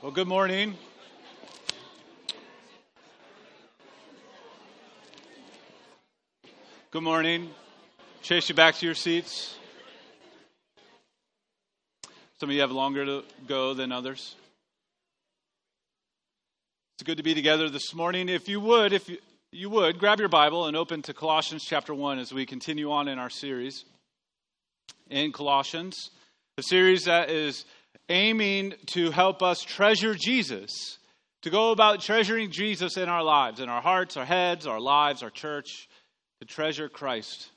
Well, good morning. Good morning. Chase you back to your seats. Some of you have longer to go than others. It's good to be together this morning. If you would, grab your Bible and open to Colossians chapter 1 as we continue on in our series in Colossians, a series that is aiming to help us treasure Jesus, to go about treasuring Jesus in our lives, in our hearts, our heads, our lives, our church, to treasure Christ.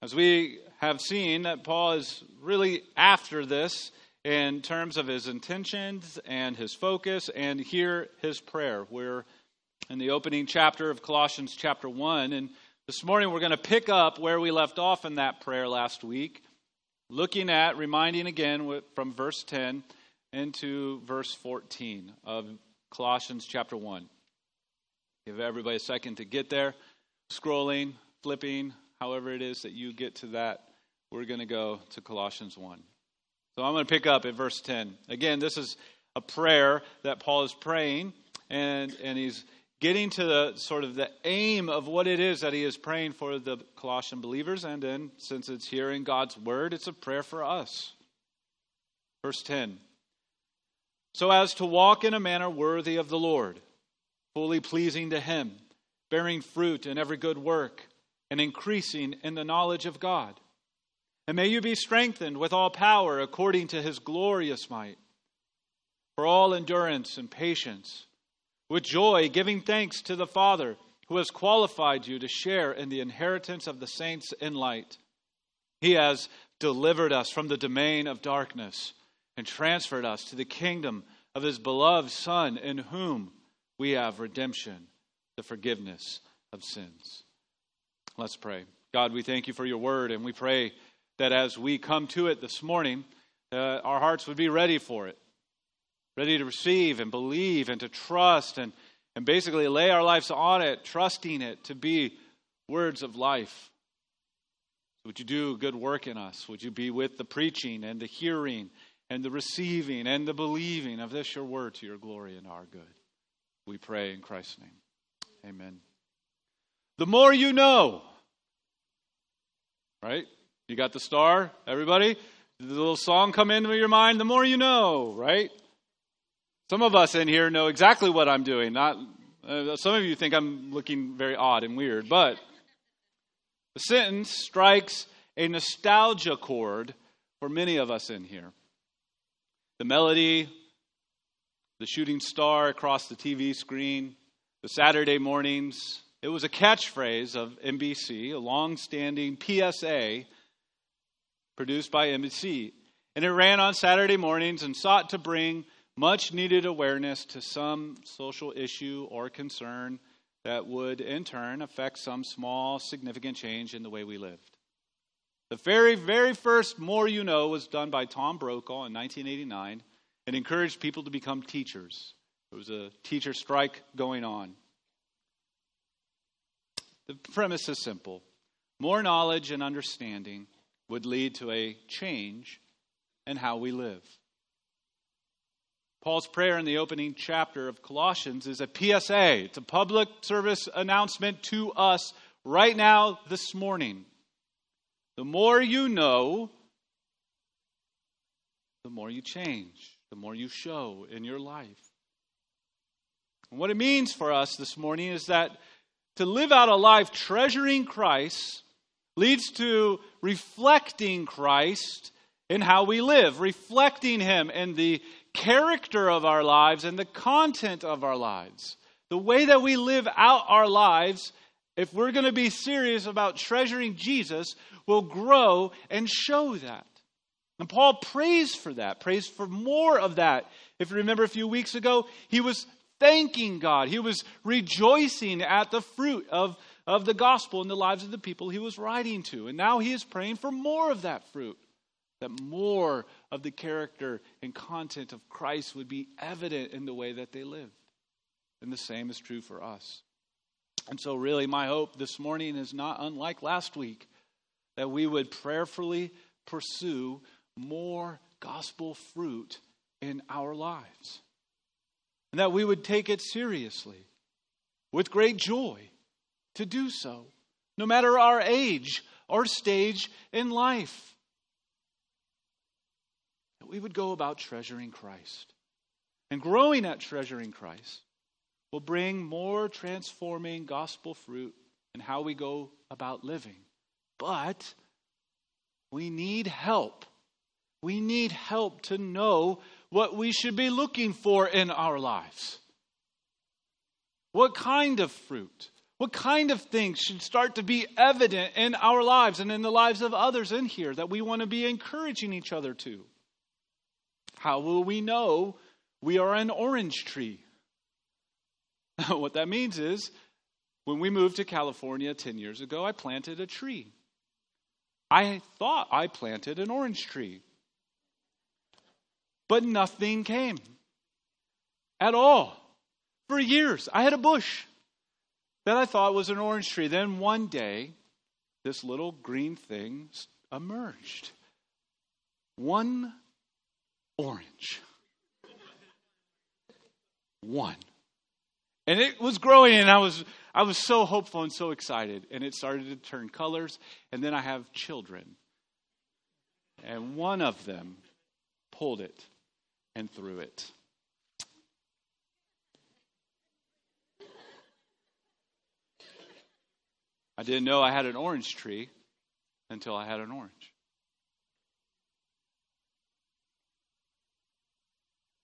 As we have seen, that Paul is really after this in terms of his intentions and his focus, and here his prayer. We're in the opening chapter of Colossians chapter 1, and this morning we're going to pick up where we left off in that prayer last week, looking at, reminding again from verse 10 into verse 14 of Colossians chapter 1. Give everybody a second to get there, scrolling, flipping, however it is that you get to that. We're going to go to Colossians 1. So I'm going to pick up at verse 10. Again, this is a prayer that Paul is praying, and he's getting to the sort of the aim of what it is that he is praying for the Colossian believers, and then since it's here in God's word, it's a prayer for us. Verse 10. So as to walk in a manner worthy of the Lord, fully pleasing to him, bearing fruit in every good work, and increasing in the knowledge of God. And may you be strengthened with all power according to his glorious might, for all endurance and patience, with joy, giving thanks to the Father who has qualified you to share in the inheritance of the saints in light. He has delivered us from the domain of darkness and transferred us to the kingdom of his beloved Son, in whom we have redemption, the forgiveness of sins. Let's pray. God, we thank you for your word, and we pray that as we come to it this morning, our hearts would be ready for it. Ready to receive and believe and to trust and basically lay our lives on it, trusting it to be words of life. Would you do good work in us? Would you be with the preaching and the hearing and the receiving and the believing of this, your word, to your glory and our good? We pray in Christ's name. Amen. The more you know. Right? You got the star, everybody? Did the little song come into your mind? The more you know, right? Some of us in here know exactly what I'm doing. Some of you think I'm looking very odd and weird, but the sentence strikes a nostalgia chord for many of us in here. The melody, the shooting star across the TV screen, the Saturday mornings. It was a catchphrase of NBC, a long-standing PSA produced by NBC. And it ran on Saturday mornings and sought to bring much-needed awareness to some social issue or concern that would, in turn, affect some small, significant change in the way we lived. The very, very first More You Know was done by Tom Brokaw in 1989 and encouraged people to become teachers. There was a teacher strike going on. The premise is simple. More knowledge and understanding would lead to a change in how we live. Paul's prayer in the opening chapter of Colossians is a PSA. It's a public service announcement to us right now, this morning. The more you know, the more you change, the more you show in your life. And what it means for us this morning is that to live out a life treasuring Christ leads to reflecting Christ in how we live, reflecting him in the character of our lives and the content of our lives. The way that we live out our lives, if we're going to be serious about treasuring Jesus, will grow and show that. And Paul prays for that, prays for more of that. If you remember a few weeks ago, he was thanking God. He was rejoicing at the fruit of the gospel in the lives of the people he was writing to. And now he is praying for more of that fruit, that more of the character and content of Christ would be evident in the way that they lived. And the same is true for us. And so really my hope this morning is not unlike last week, that we would prayerfully pursue more gospel fruit in our lives, and that we would take it seriously with great joy to do so, no matter our age or stage in life. That we would go about treasuring Christ. And growing at treasuring Christ will bring more transforming gospel fruit in how we go about living. But we need help. We need help to know what we should be looking for in our lives. What kind of fruit? What kind of things should start to be evident in our lives and in the lives of others in here that we want to be encouraging each other to? How will we know we are an orange tree? What that means is, when we moved to California 10 years ago, I planted a tree. I thought I planted an orange tree, but nothing came at all. For years, I had a bush that I thought was an orange tree. Then one day, this little green thing emerged. One orange. One. And it was growing, and I was so hopeful and so excited. And it started to turn colors. And then I have children. And one of them pulled it and threw it. I didn't know I had an orange tree until I had an orange.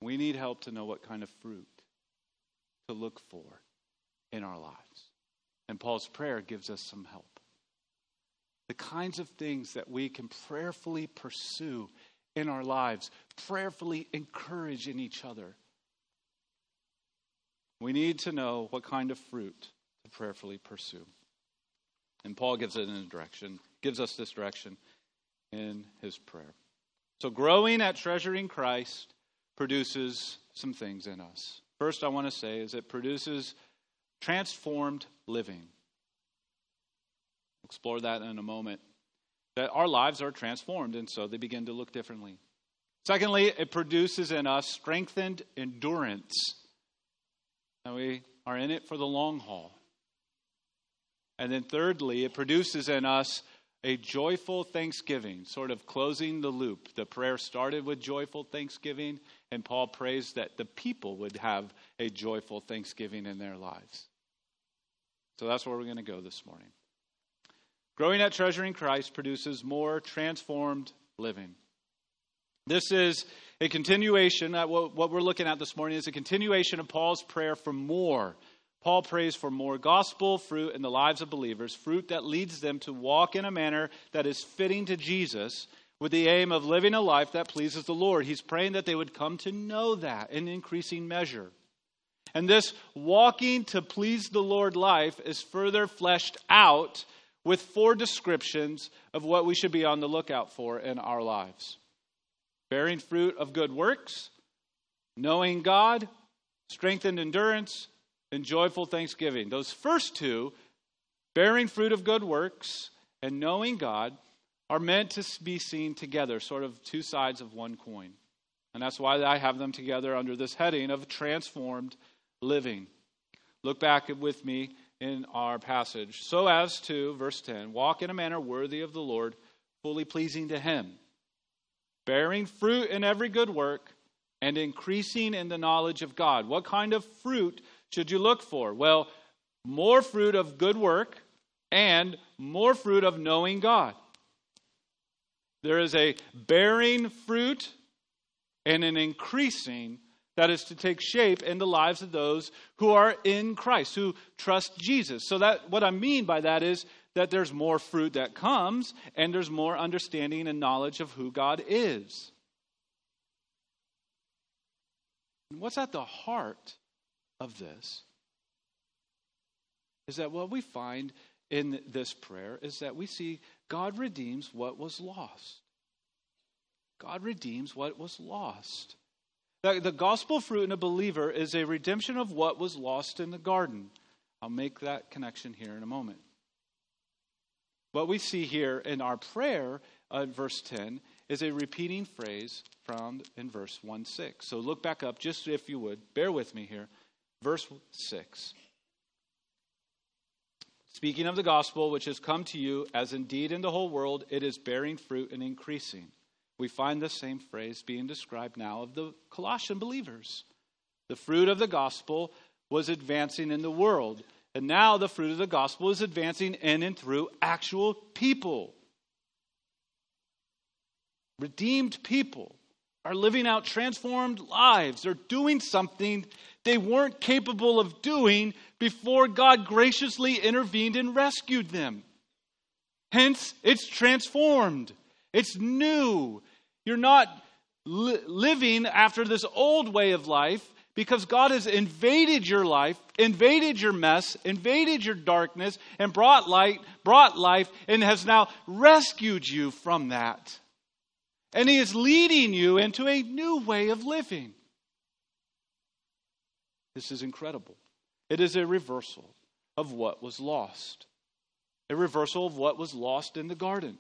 We need help to know what kind of fruit to look for in our lives. And Paul's prayer gives us some help. The kinds of things that we can prayerfully pursue in our lives, prayerfully encourage in each other. We need to know what kind of fruit to prayerfully pursue. And Paul gives us this direction in his prayer. So growing at treasuring Christ produces some things in us. First, I want to say is it produces transformed living. Explore that in a moment. That our lives are transformed, and so they begin to look differently. Secondly, it produces in us strengthened endurance. Now we are in it for the long haul. And then thirdly, it produces in us a joyful thanksgiving, sort of closing the loop. The prayer started with joyful thanksgiving, and Paul prays that the people would have a joyful thanksgiving in their lives. So that's where we're going to go this morning. Growing at treasuring Christ produces more transformed living. This is a continuation. What we're looking at this morning is a continuation of Paul's prayer for more. Paul prays for more gospel fruit in the lives of believers, fruit that leads them to walk in a manner that is fitting to Jesus with the aim of living a life that pleases the Lord. He's praying that they would come to know that in increasing measure. And this walking to please the Lord life is further fleshed out with 4 descriptions of what we should be on the lookout for in our lives. Bearing fruit of good works, knowing God, strengthened endurance, and joyful thanksgiving. Those first 2, bearing fruit of good works and knowing God, are meant to be seen together, sort of 2 sides of one coin. And that's why I have them together under this heading of transformed living. Look back with me in our passage. So as to, verse 10, walk in a manner worthy of the Lord, fully pleasing to Him, bearing fruit in every good work and increasing in the knowledge of God. What kind of fruit should you look for? Well, more fruit of good work and more fruit of knowing God. There is a bearing fruit and an increasing that is to take shape in the lives of those who are in Christ, who trust Jesus. So that what I mean by that is that there's more fruit that comes and there's more understanding and knowledge of who God is. And what's at the heart of this is that what we find in this prayer is that we see God redeems what was lost. God redeems what was lost. The gospel fruit in a believer is a redemption of what was lost in the garden. I'll make that connection here in a moment. What we see here in our prayer, verse 10, is a repeating phrase found in verse 1:6. So look back up, just if you would. Bear with me here. Verse 6. Speaking of the gospel, which has come to you, as indeed in the whole world, it is bearing fruit and increasing. We find the same phrase being described now of the Colossian believers. The fruit of the gospel was advancing in the world. And now the fruit of the gospel is advancing in and through actual people. Redeemed people are living out transformed lives. They're doing something they weren't capable of doing before God graciously intervened and rescued them. Hence, it's transformed. It's new. You're not living after this old way of life because God has invaded your life, invaded your mess, invaded your darkness, and brought light, brought life, and has now rescued you from that. And He is leading you into a new way of living. This is incredible. It is a reversal of what was lost. A reversal of what was lost in the garden.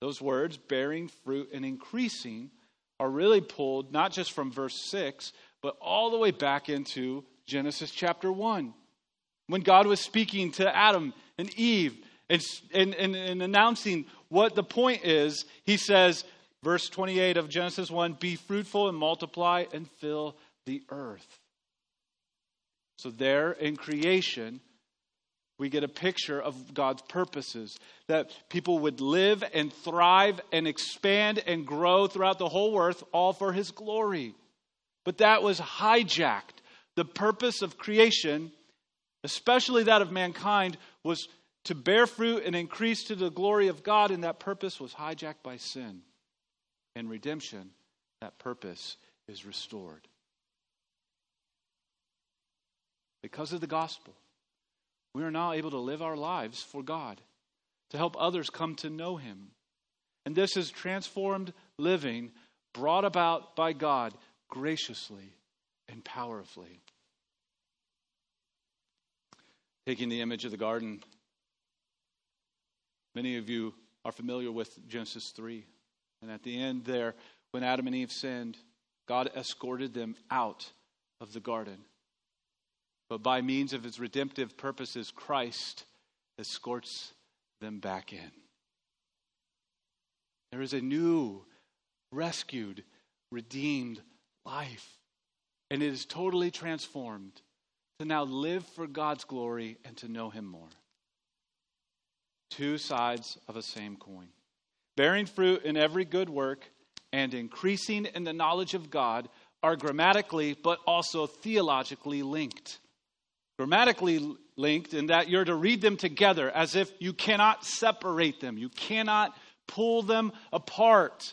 Those words, bearing fruit and increasing, are really pulled not just from verse 6, but all the way back into Genesis chapter 1. When God was speaking to Adam and Eve and announcing what the point is, He says, verse 28 of Genesis 1, be fruitful and multiply and fill the earth. So there in creation, we get a picture of God's purposes, that people would live and thrive and expand and grow throughout the whole earth, all for His glory. But that was hijacked. The purpose of creation, especially that of mankind, was to bear fruit and increase to the glory of God, and that purpose was hijacked by sin. In redemption, that purpose is restored. Because of the gospel, we are now able to live our lives for God, to help others come to know Him. And this is transformed living brought about by God graciously and powerfully. Taking the image of the garden, many of you are familiar with Genesis 3. And at the end there, when Adam and Eve sinned, God escorted them out of the garden. But by means of His redemptive purposes, Christ escorts them back in. There is a new, rescued, redeemed life. And it is totally transformed to now live for God's glory and to know Him more. Two sides of a same coin. Bearing fruit in every good work and increasing in the knowledge of God are grammatically but also theologically linked. Grammatically linked in that you're to read them together as if you cannot separate them. You cannot pull them apart.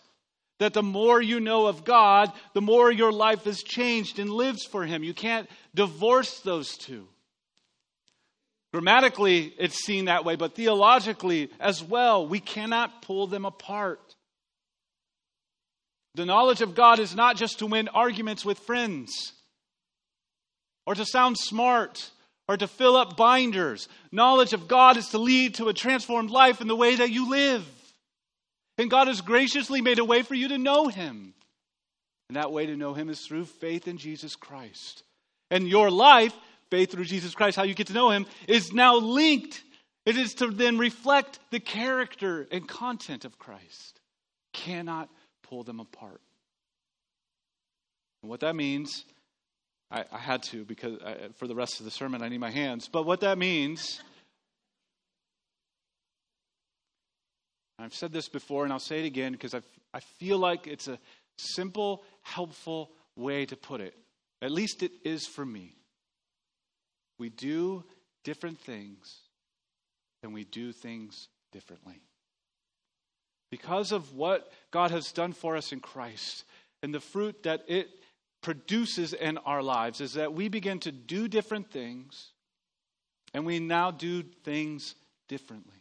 That the more you know of God, the more your life is changed and lives for Him. You can't divorce those two. Grammatically, it's seen that way, but theologically as well, we cannot pull them apart. The knowledge of God is not just to win arguments with friends or to sound smart or to fill up binders. Knowledge of God is to lead to a transformed life in the way that you live. And God has graciously made a way for you to know Him. And that way to know Him is through faith in Jesus Christ. And your life, faith through Jesus Christ, how you get to know Him, is now linked. It is to then reflect the character and content of Christ. Cannot pull them apart. And what that means, I had to, because for the rest of the sermon I need my hands. But what that means, I've said this before and I'll say it again because I feel like it's a simple, helpful way to put it. At least it is for me. We do different things and we do things differently. Because of what God has done for us in Christ and the fruit that it produces in our lives is that we begin to do different things and we now do things differently.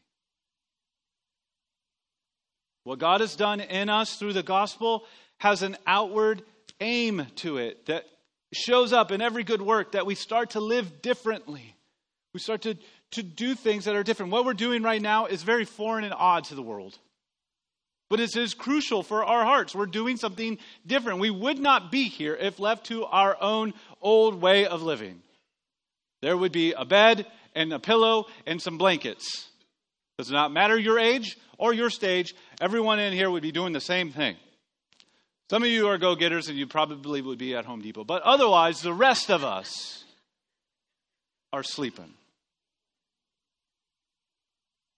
What God has done in us through the gospel has an outward aim to it that shows up in every good work, that we start to live differently. We start to do things that are different. What we're doing right now is very foreign and odd to the world. But this is crucial for our hearts. We're doing something different. We would not be here if left to our own old way of living. There would be a bed and a pillow and some blankets. Does not matter your age or your stage. Everyone in here would be doing the same thing. Some of you are go-getters and you probably would be at Home Depot. But otherwise, the rest of us are sleeping.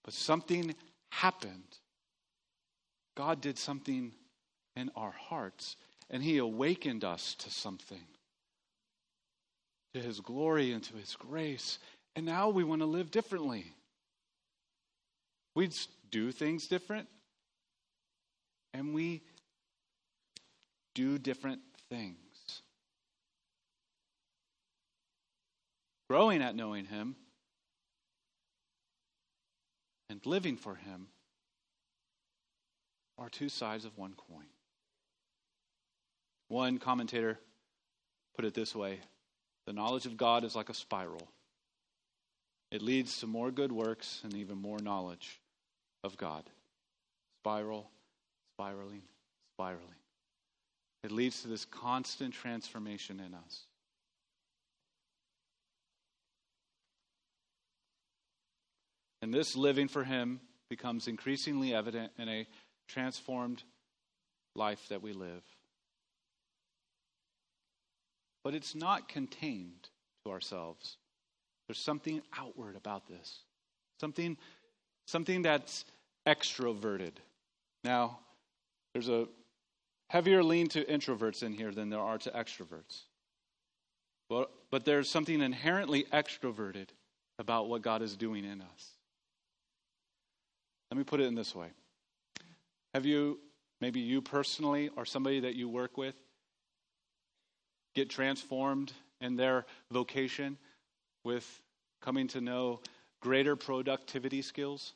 But something happened. God did something in our hearts, and He awakened us to something, to His glory and to His grace. And now we want to live differently. We do things different, and we do different things. Growing at knowing Him and living for Him are two sides of one coin. One commentator put it this way: the knowledge of God is like a spiral. It leads to more good works and even more knowledge of God. Spiral, spiraling, spiraling. It leads to this constant transformation in us. And this living for Him becomes increasingly evident in a transformed life that we live. But it's not contained to ourselves. There's something outward about this. Something that's extroverted. Now, there's a heavier lean to introverts in here than there are to extroverts. But there's something inherently extroverted about what God is doing in us. Let me put it in this way. Have you, maybe you personally or somebody that you work with, get transformed in their vocation with coming to know greater productivity skills?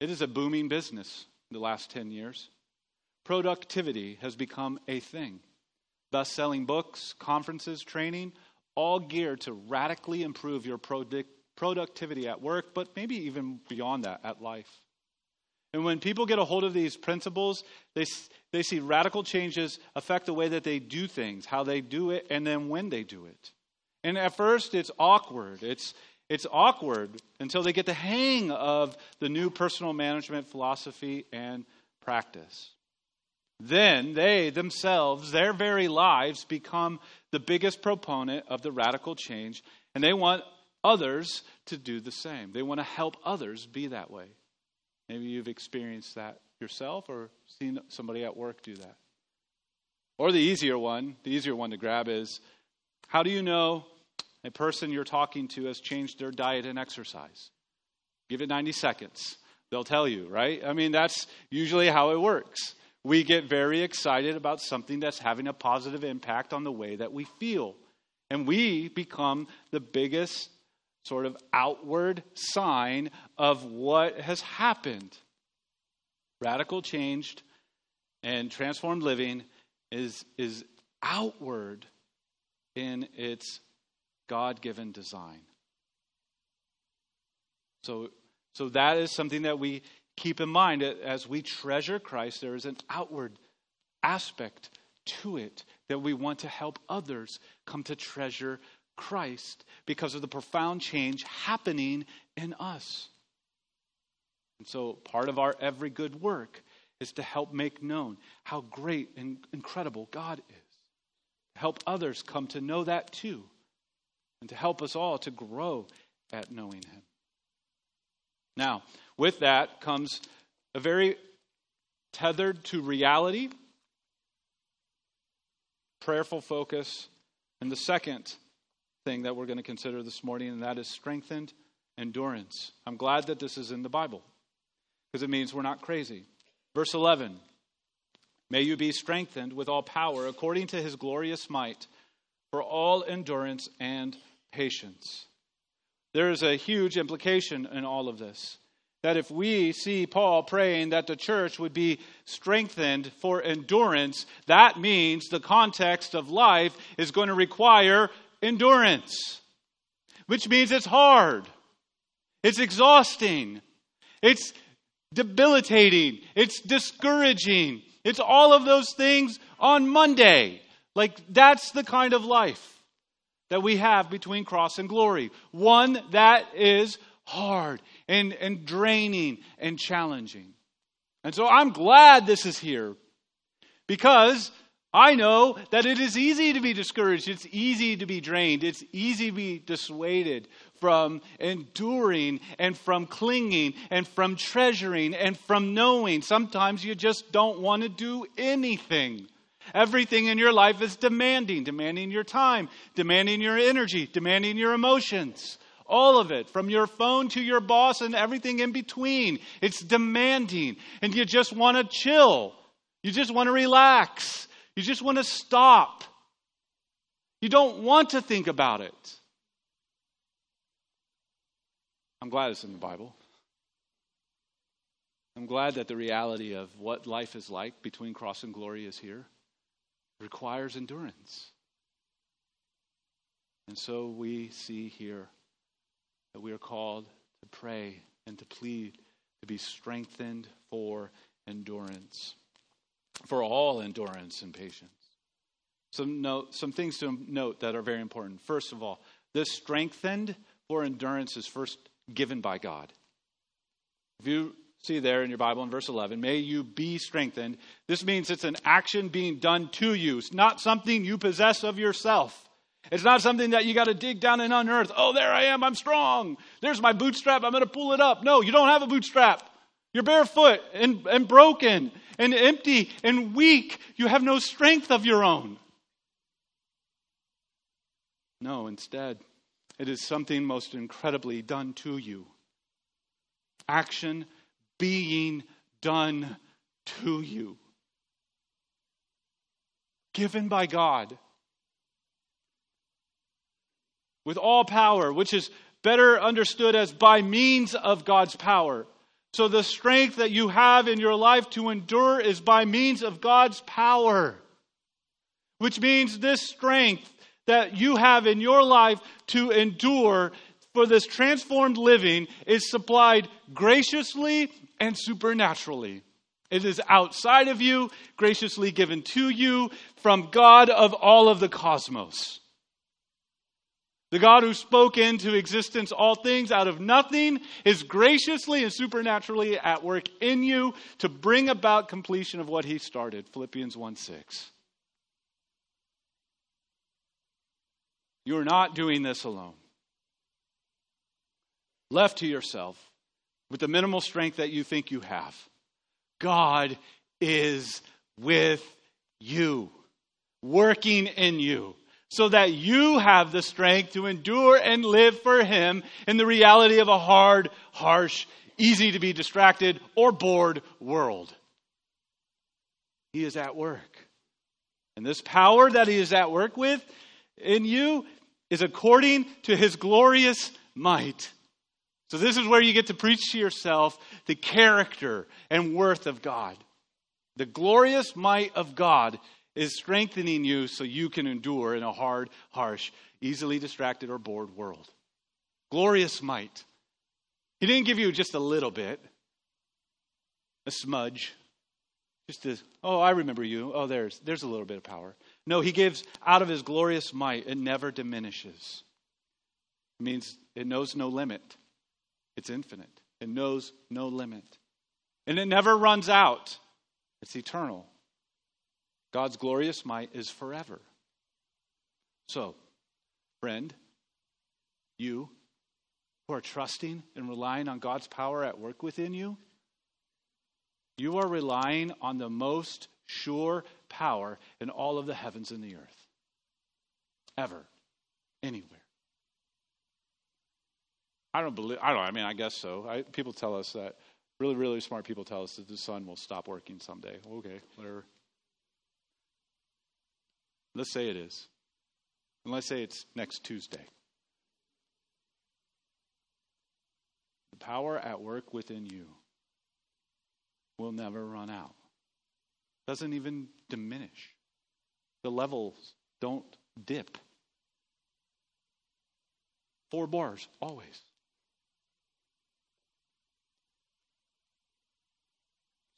It is a booming business in the last 10 years. Productivity has become a thing. Thus, selling books, conferences, training, all geared to radically improve your productivity at work, but maybe even beyond that at life. And when people get a hold of these principles, they see radical changes affect the way that they do things, how they do it, and then when they do it. And at first, it's awkward. It's awkward until they get the hang of the new personal management philosophy and practice. Then they themselves, their very lives, become the biggest proponent of the radical change, and they want others to do the same. They want to help others be that way. Maybe you've experienced that yourself or seen somebody at work do that. Or the easier one to grab is, how do you know a person you're talking to has changed their diet and exercise? Give it 90 seconds. They'll tell you, right? I mean, that's usually how it works. We get very excited about something that's having a positive impact on the way that we feel. And we become the biggest sort of outward sign of what has happened. Radical change and transformed living is outward in its God-given design. So that is something that we keep in mind. As we treasure Christ, there is an outward aspect to it that we want to help others come to treasure Christ because of the profound change happening in us. And so part of our every good work is to help make known how great and incredible God is. Help others come to know that too, and to help us all to grow at knowing Him. Now, with that comes a very tethered to reality, prayerful focus, and the second thing that we're going to consider this morning, and that is strengthened endurance. I'm glad that this is in the Bible, because it means we're not crazy. Verse 11. May you be strengthened with all power according to His glorious might for all endurance and patience. There is a huge implication in all of this, that if we see Paul praying that the church would be strengthened for endurance, that means the context of life is going to require endurance, which means it's hard. It's exhausting. It's debilitating. It's discouraging. It's all of those things on Monday. Like, that's the kind of life that we have between cross and glory. One that is hard and draining and challenging. And so I'm glad this is here, because I know that it is easy to be discouraged. It's easy to be drained. It's easy to be dissuaded from enduring and from clinging and from treasuring and from knowing. Sometimes you just don't want to do anything. Everything in your life is demanding. Demanding your time. Demanding your energy. Demanding your emotions. All of it. From your phone to your boss and everything in between. It's demanding. And you just want to chill. You just want to relax. You just want to stop. You don't want to think about it. I'm glad it's in the Bible. I'm glad that the reality of what life is like between cross and glory is here. It requires endurance. And so we see here that we are called to pray and to plead, to be strengthened for endurance. For all endurance and patience. Some things to note that are very important. First of all, this strengthened for endurance is first given by God. If you see there in your Bible in verse 11, may you be strengthened. This means it's an action being done to you. It's not something you possess of yourself. It's not something that you got to dig down and unearth. Oh, there I am. I'm strong. There's my bootstrap. I'm going to pull it up. No, you don't have a bootstrap. You're barefoot and broken and empty and weak. You have no strength of your own. No, instead, it is something most incredibly done to you. Action being done to you. Given by God. With all power, which is better understood as by means of God's power. So the strength that you have in your life to endure is by means of God's power. Which means this strength that you have in your life to endure for this transformed living is supplied graciously and supernaturally. It is outside of you, graciously given to you from God of all of the cosmos. The God who spoke into existence all things out of nothing is graciously and supernaturally at work in you to bring about completion of what he started. Philippians 1:6. You are not doing this alone. Left to yourself, with the minimal strength that you think you have, God is with you, working in you, so that you have the strength to endure and live for him in the reality of a hard, harsh, easy to be distracted or bored world. He is at work. And this power that he is at work with in you is according to his glorious might. So this is where you get to preach to yourself the character and worth of God. The glorious might of God is strengthening you so you can endure in a hard, harsh, easily distracted or bored world. Glorious might. He didn't give you just a little bit, a smudge, just this, oh, I remember you. Oh, there's a little bit of power. No, he gives out of his glorious might. It never diminishes. It means it knows no limit. It's infinite. It knows no limit. And it never runs out. It's eternal. God's glorious might is forever. So, friend, you who are trusting and relying on God's power at work within you, you are relying on the most sure power in all of the heavens and the earth. Ever. Anywhere. I guess so. People tell us that, really, really smart people tell us that the sun will stop working someday. Okay, whatever. Let's say it is. And let's say it's next Tuesday. The power at work within you will never run out. It doesn't even diminish. The levels don't dip. 4 bars, always.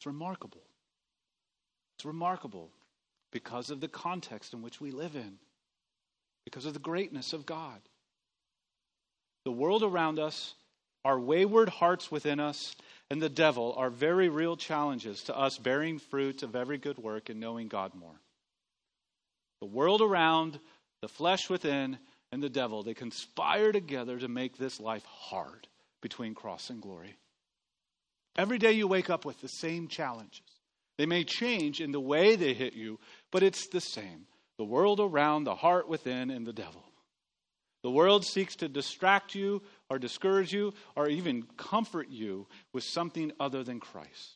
It's remarkable. It's remarkable because of the context in which we live in, because of the greatness of God. The world around us, our wayward hearts within us, and the devil are very real challenges to us bearing fruit of every good work and knowing God more. The world around, the flesh within, and the devil, they conspire together to make this life hard between cross and glory. Every day you wake up with the same challenges. They may change in the way they hit you, but it's the same. The world around, the heart within, and the devil. The world seeks to distract you or discourage you or even comfort you with something other than Christ.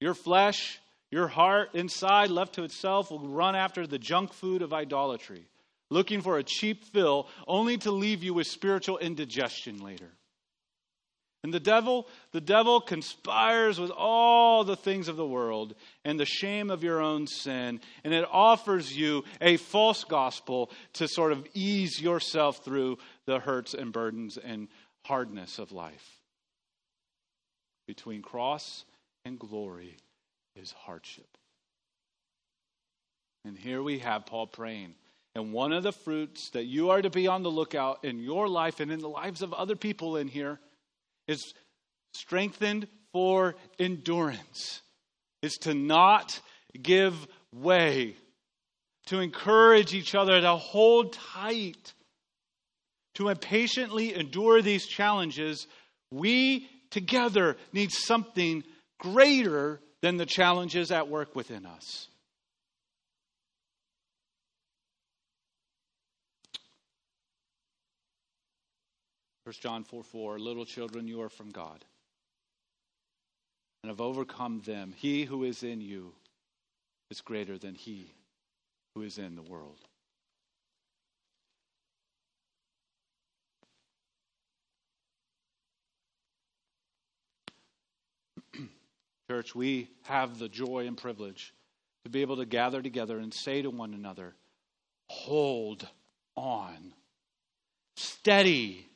Your flesh, your heart inside, left to itself, will run after the junk food of idolatry, looking for a cheap fill only to leave you with spiritual indigestion later. And the devil conspires with all the things of the world and the shame of your own sin, and it offers you a false gospel to sort of ease yourself through the hurts and burdens and hardness of life. Between cross and glory is hardship. And here we have Paul praying. And one of the fruits that you are to be on the lookout in your life and in the lives of other people in here is strengthened for endurance, is to not give way, to encourage each other to hold tight, to patiently endure these challenges. We together need something greater than the challenges at work within us. First John 4:4, little children, you are from God and have overcome them. He who is in you is greater than he who is in the world. Church, we have the joy and privilege to be able to gather together and say to one another, hold on, steady.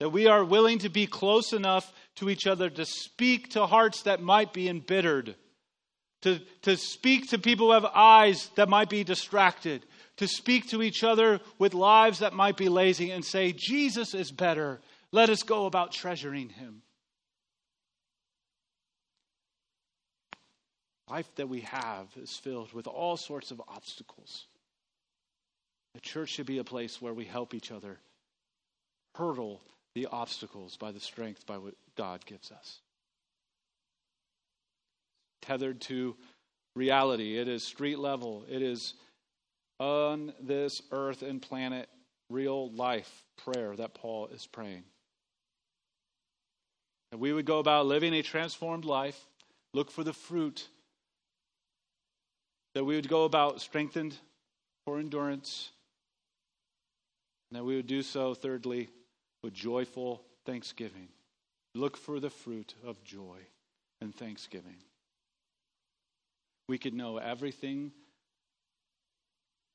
That we are willing to be close enough to each other to speak to hearts that might be embittered. To speak to people who have eyes that might be distracted. To speak to each other with lives that might be lazy and say, Jesus is better. Let us go about treasuring him. Life that we have is filled with all sorts of obstacles. The church should be a place where we help each other hurdle the obstacles by the strength by what God gives us. Tethered to reality, it is street level. It is on this earth and planet, real life prayer that Paul is praying. That we would go about living a transformed life, look for the fruit. That we would go about strengthened for endurance. And that we would do so, thirdly, with joyful thanksgiving. Look for the fruit of joy and thanksgiving. We could know everything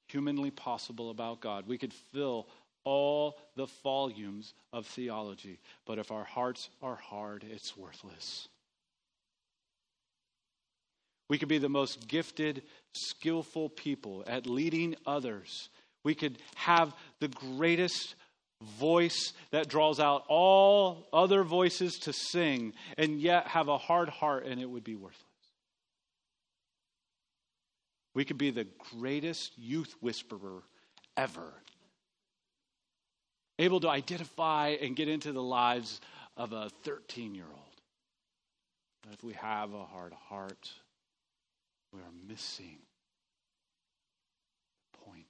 humanly possible about God. We could fill all the volumes of theology. But if our hearts are hard, it's worthless. We could be the most gifted, skillful people at leading others. We could have the greatest voice that draws out all other voices to sing, and yet have a hard heart, and it would be worthless. We could be the greatest youth whisperer ever, able to identify and get into the lives of a 13-year-old. But if we have a hard heart, we are missing the point.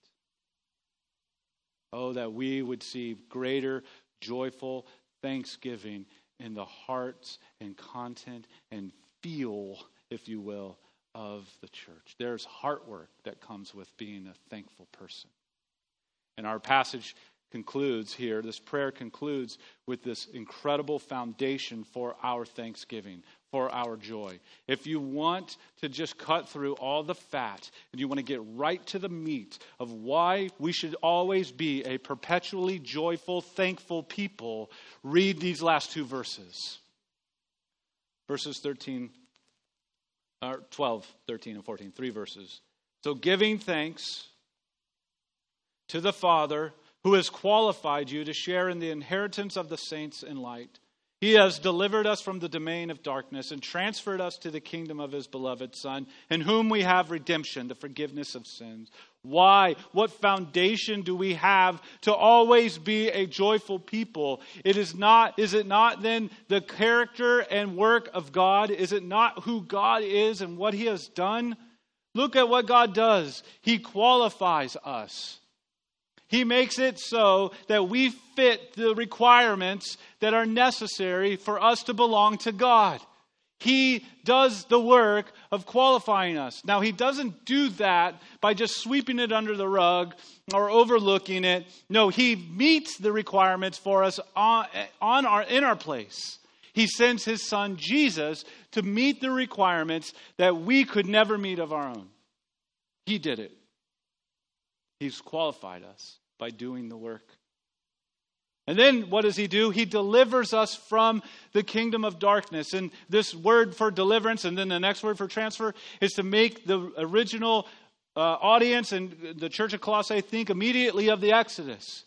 Oh, that we would see greater joyful thanksgiving in the hearts and content and feel, if you will, of the church. There's heart work that comes with being a thankful person. And our passage concludes here, this prayer concludes with this incredible foundation for our thanksgiving, for our joy. If you want to just cut through all the fat and you want to get right to the meat of why we should always be a perpetually joyful, thankful people, read these last two verses. Verses 13 or 12, 13, and 14, three verses. So giving thanks to the Father who has qualified you to share in the inheritance of the saints in light. He has delivered us from the domain of darkness and transferred us to the kingdom of his beloved Son, in whom we have redemption, the forgiveness of sins. Why? What foundation do we have to always be a joyful people? Is it not then the character and work of God? Is it not who God is and what he has done? Look at what God does. He qualifies us. He makes it so that we fit the requirements that are necessary for us to belong to God. He does the work of qualifying us. Now, he doesn't do that by just sweeping it under the rug or overlooking it. No, he meets the requirements for us in our place. He sends his Son, Jesus, to meet the requirements that we could never meet of our own. He did it. He's qualified us by doing the work. And then what does he do? He delivers us from the kingdom of darkness. And this word for deliverance, and then the next word for transfer, is to make the original audience and the church of Colossae think immediately of the Exodus,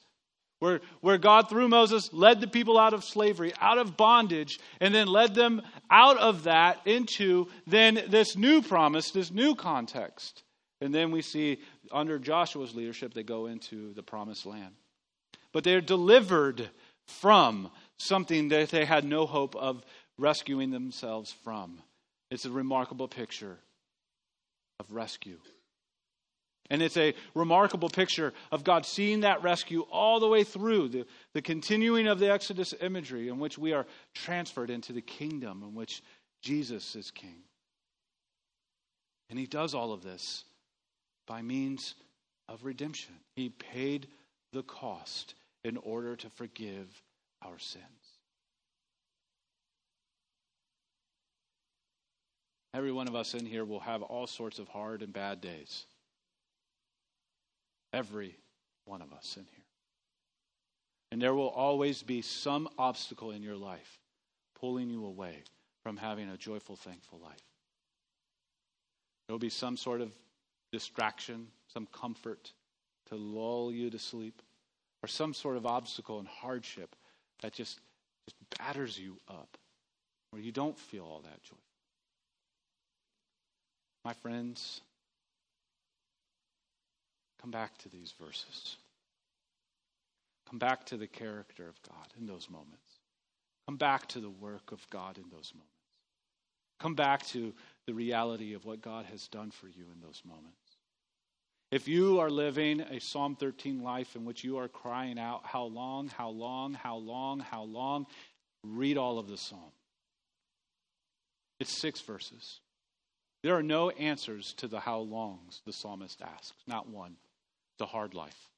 where God, through Moses, led the people out of slavery, out of bondage, and then led them out of that into then this new promise, this new context. And then we see under Joshua's leadership, they go into the promised land. But they're delivered from something that they had no hope of rescuing themselves from. It's a remarkable picture of rescue. And it's a remarkable picture of God seeing that rescue all the way through the continuing of the Exodus imagery, in which we are transferred into the kingdom in which Jesus is king. And he does all of this by means of redemption. He paid the cost in order to forgive our sins. Every one of us in here will have all sorts of hard and bad days. Every one of us in here. And there will always be some obstacle in your life pulling you away from having a joyful, thankful life. There will be some sort of distraction, some comfort to lull you to sleep, or some sort of obstacle and hardship that just batters you up, where you don't feel all that joy. My friends, come back to these verses. Come back to the character of God in those moments. Come back to the work of God in those moments. Come back to the reality of what God has done for you in those moments. If you are living a Psalm 13 life in which you are crying out, how long, how long, how long, how long, read all of the Psalm. It's 6 verses. There are no answers to the how longs the psalmist asks, not one. It's a hard life.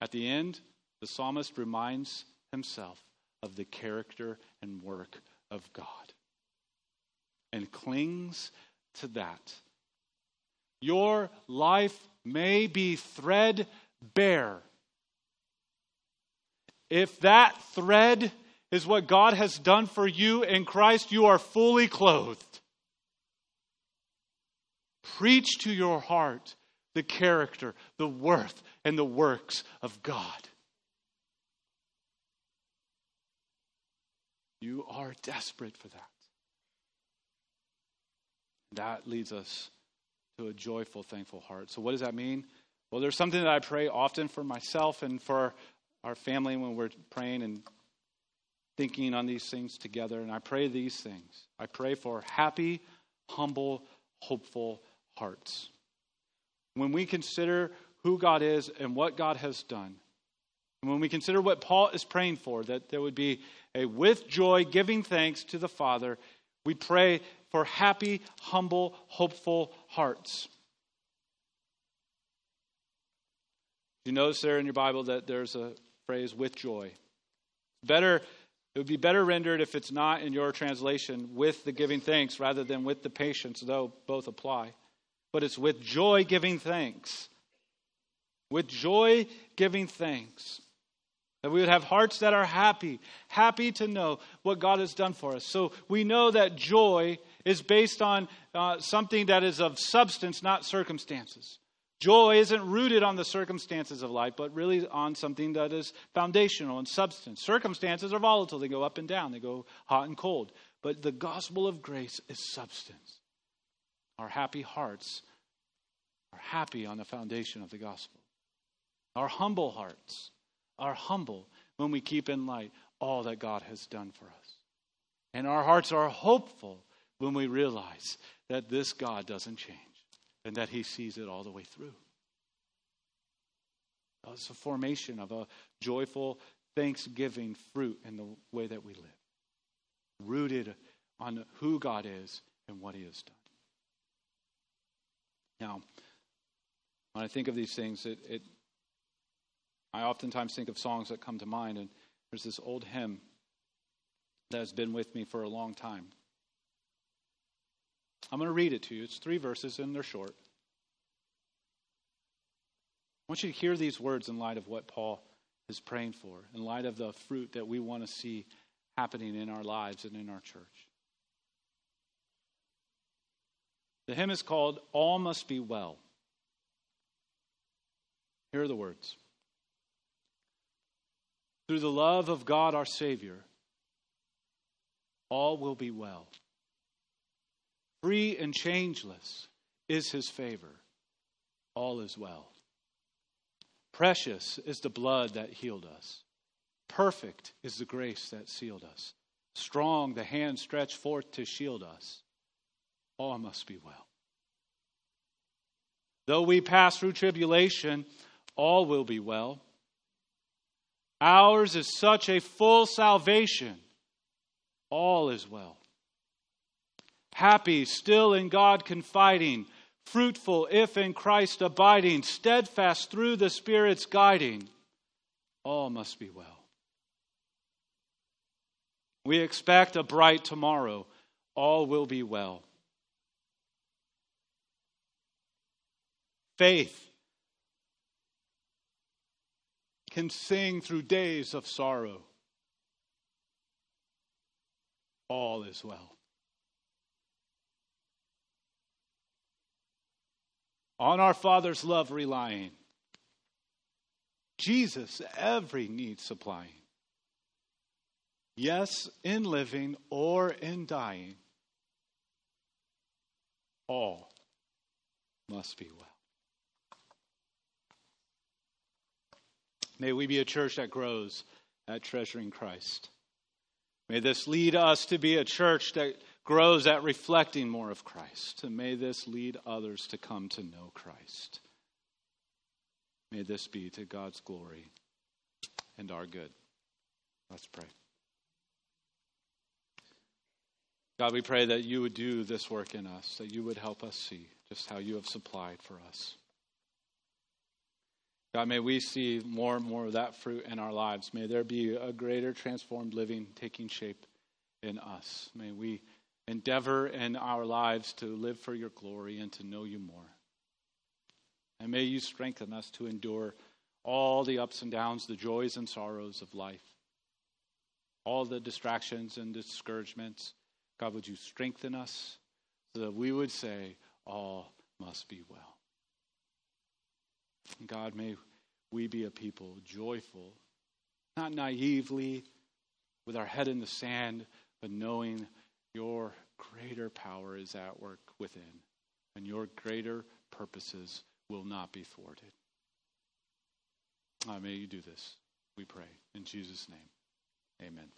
At the end, the psalmist reminds himself of the character and work of God, and clings to that. Your life may be threadbare. If that thread is what God has done for you in Christ, you are fully clothed. Preach to your heart the character, the worth, and the works of God. You are desperate for that. That leads us to a joyful, thankful heart. So what does that mean? Well, there's something that I pray often for myself and for our family when we're praying and thinking on these things together. And I pray these things. I pray for happy, humble, hopeful hearts. When we consider who God is and what God has done, and when we consider what Paul is praying for, that there would be a with joy giving thanks to the Father, we pray for happy, humble, hopeful hearts. You notice there in your Bible that there's a phrase, with joy. It would be better rendered if it's not in your translation, with the giving thanks, rather than with the patience, though both apply. But it's with joy giving thanks. With joy giving thanks. That we would have hearts that are happy to know what God has done for us. So we know that joy is based on something that is of substance, not circumstances. Joy isn't rooted on the circumstances of life, but really on something that is foundational and substance. Circumstances are volatile. They go up and down. They go hot and cold. But the gospel of grace is substance. Our happy hearts are happy on the foundation of the gospel. Our humble hearts are humble when we keep in light all that God has done for us. And our hearts are hopeful when we realize that this God doesn't change and that he sees it all the way through. It's a formation of a joyful, thanksgiving fruit in the way that we live, rooted on who God is and what he has done. Now, when I think of these things, I oftentimes think of songs that come to mind, and there's this old hymn that has been with me for a long time. I'm going to read it to you. It's 3 verses, and they're short. I want you to hear these words in light of what Paul is praying for, in light of the fruit that we want to see happening in our lives and in our church. The hymn is called, "All Must Be Well." Here are the words. Through the love of God our Savior, all will be well. Free and changeless is his favor. All is well. Precious is the blood that healed us. Perfect is the grace that sealed us. Strong the hand stretched forth to shield us. All must be well. Though we pass through tribulation, all will be well. Ours is such a full salvation. All is well. Happy, still in God confiding, fruitful if in Christ abiding, steadfast through the Spirit's guiding, all must be well. We expect a bright tomorrow, all will be well. Faith can sing through days of sorrow, all is well. On our Father's love relying, Jesus every need supplying. Yes, in living or in dying, all must be well. May we be a church that grows at treasuring Christ. May this lead us to be a church that grows at reflecting more of Christ. And may this lead others to come to know Christ. May this be to God's glory and our good. Let's pray. God, we pray that you would do this work in us, that you would help us see just how you have supplied for us. God, may we see more and more of that fruit in our lives. May there be a greater transformed living taking shape in us. May we endeavor in our lives to live for your glory and to know you more. And may you strengthen us to endure all the ups and downs, the joys and sorrows of life, all the distractions and discouragements. God, would you strengthen us so that we would say, all must be well. God, may we be a people joyful, not naively, with our head in the sand, but knowing your greater power is at work within, and your greater purposes will not be thwarted. May you do this, we pray. In Jesus' name, amen.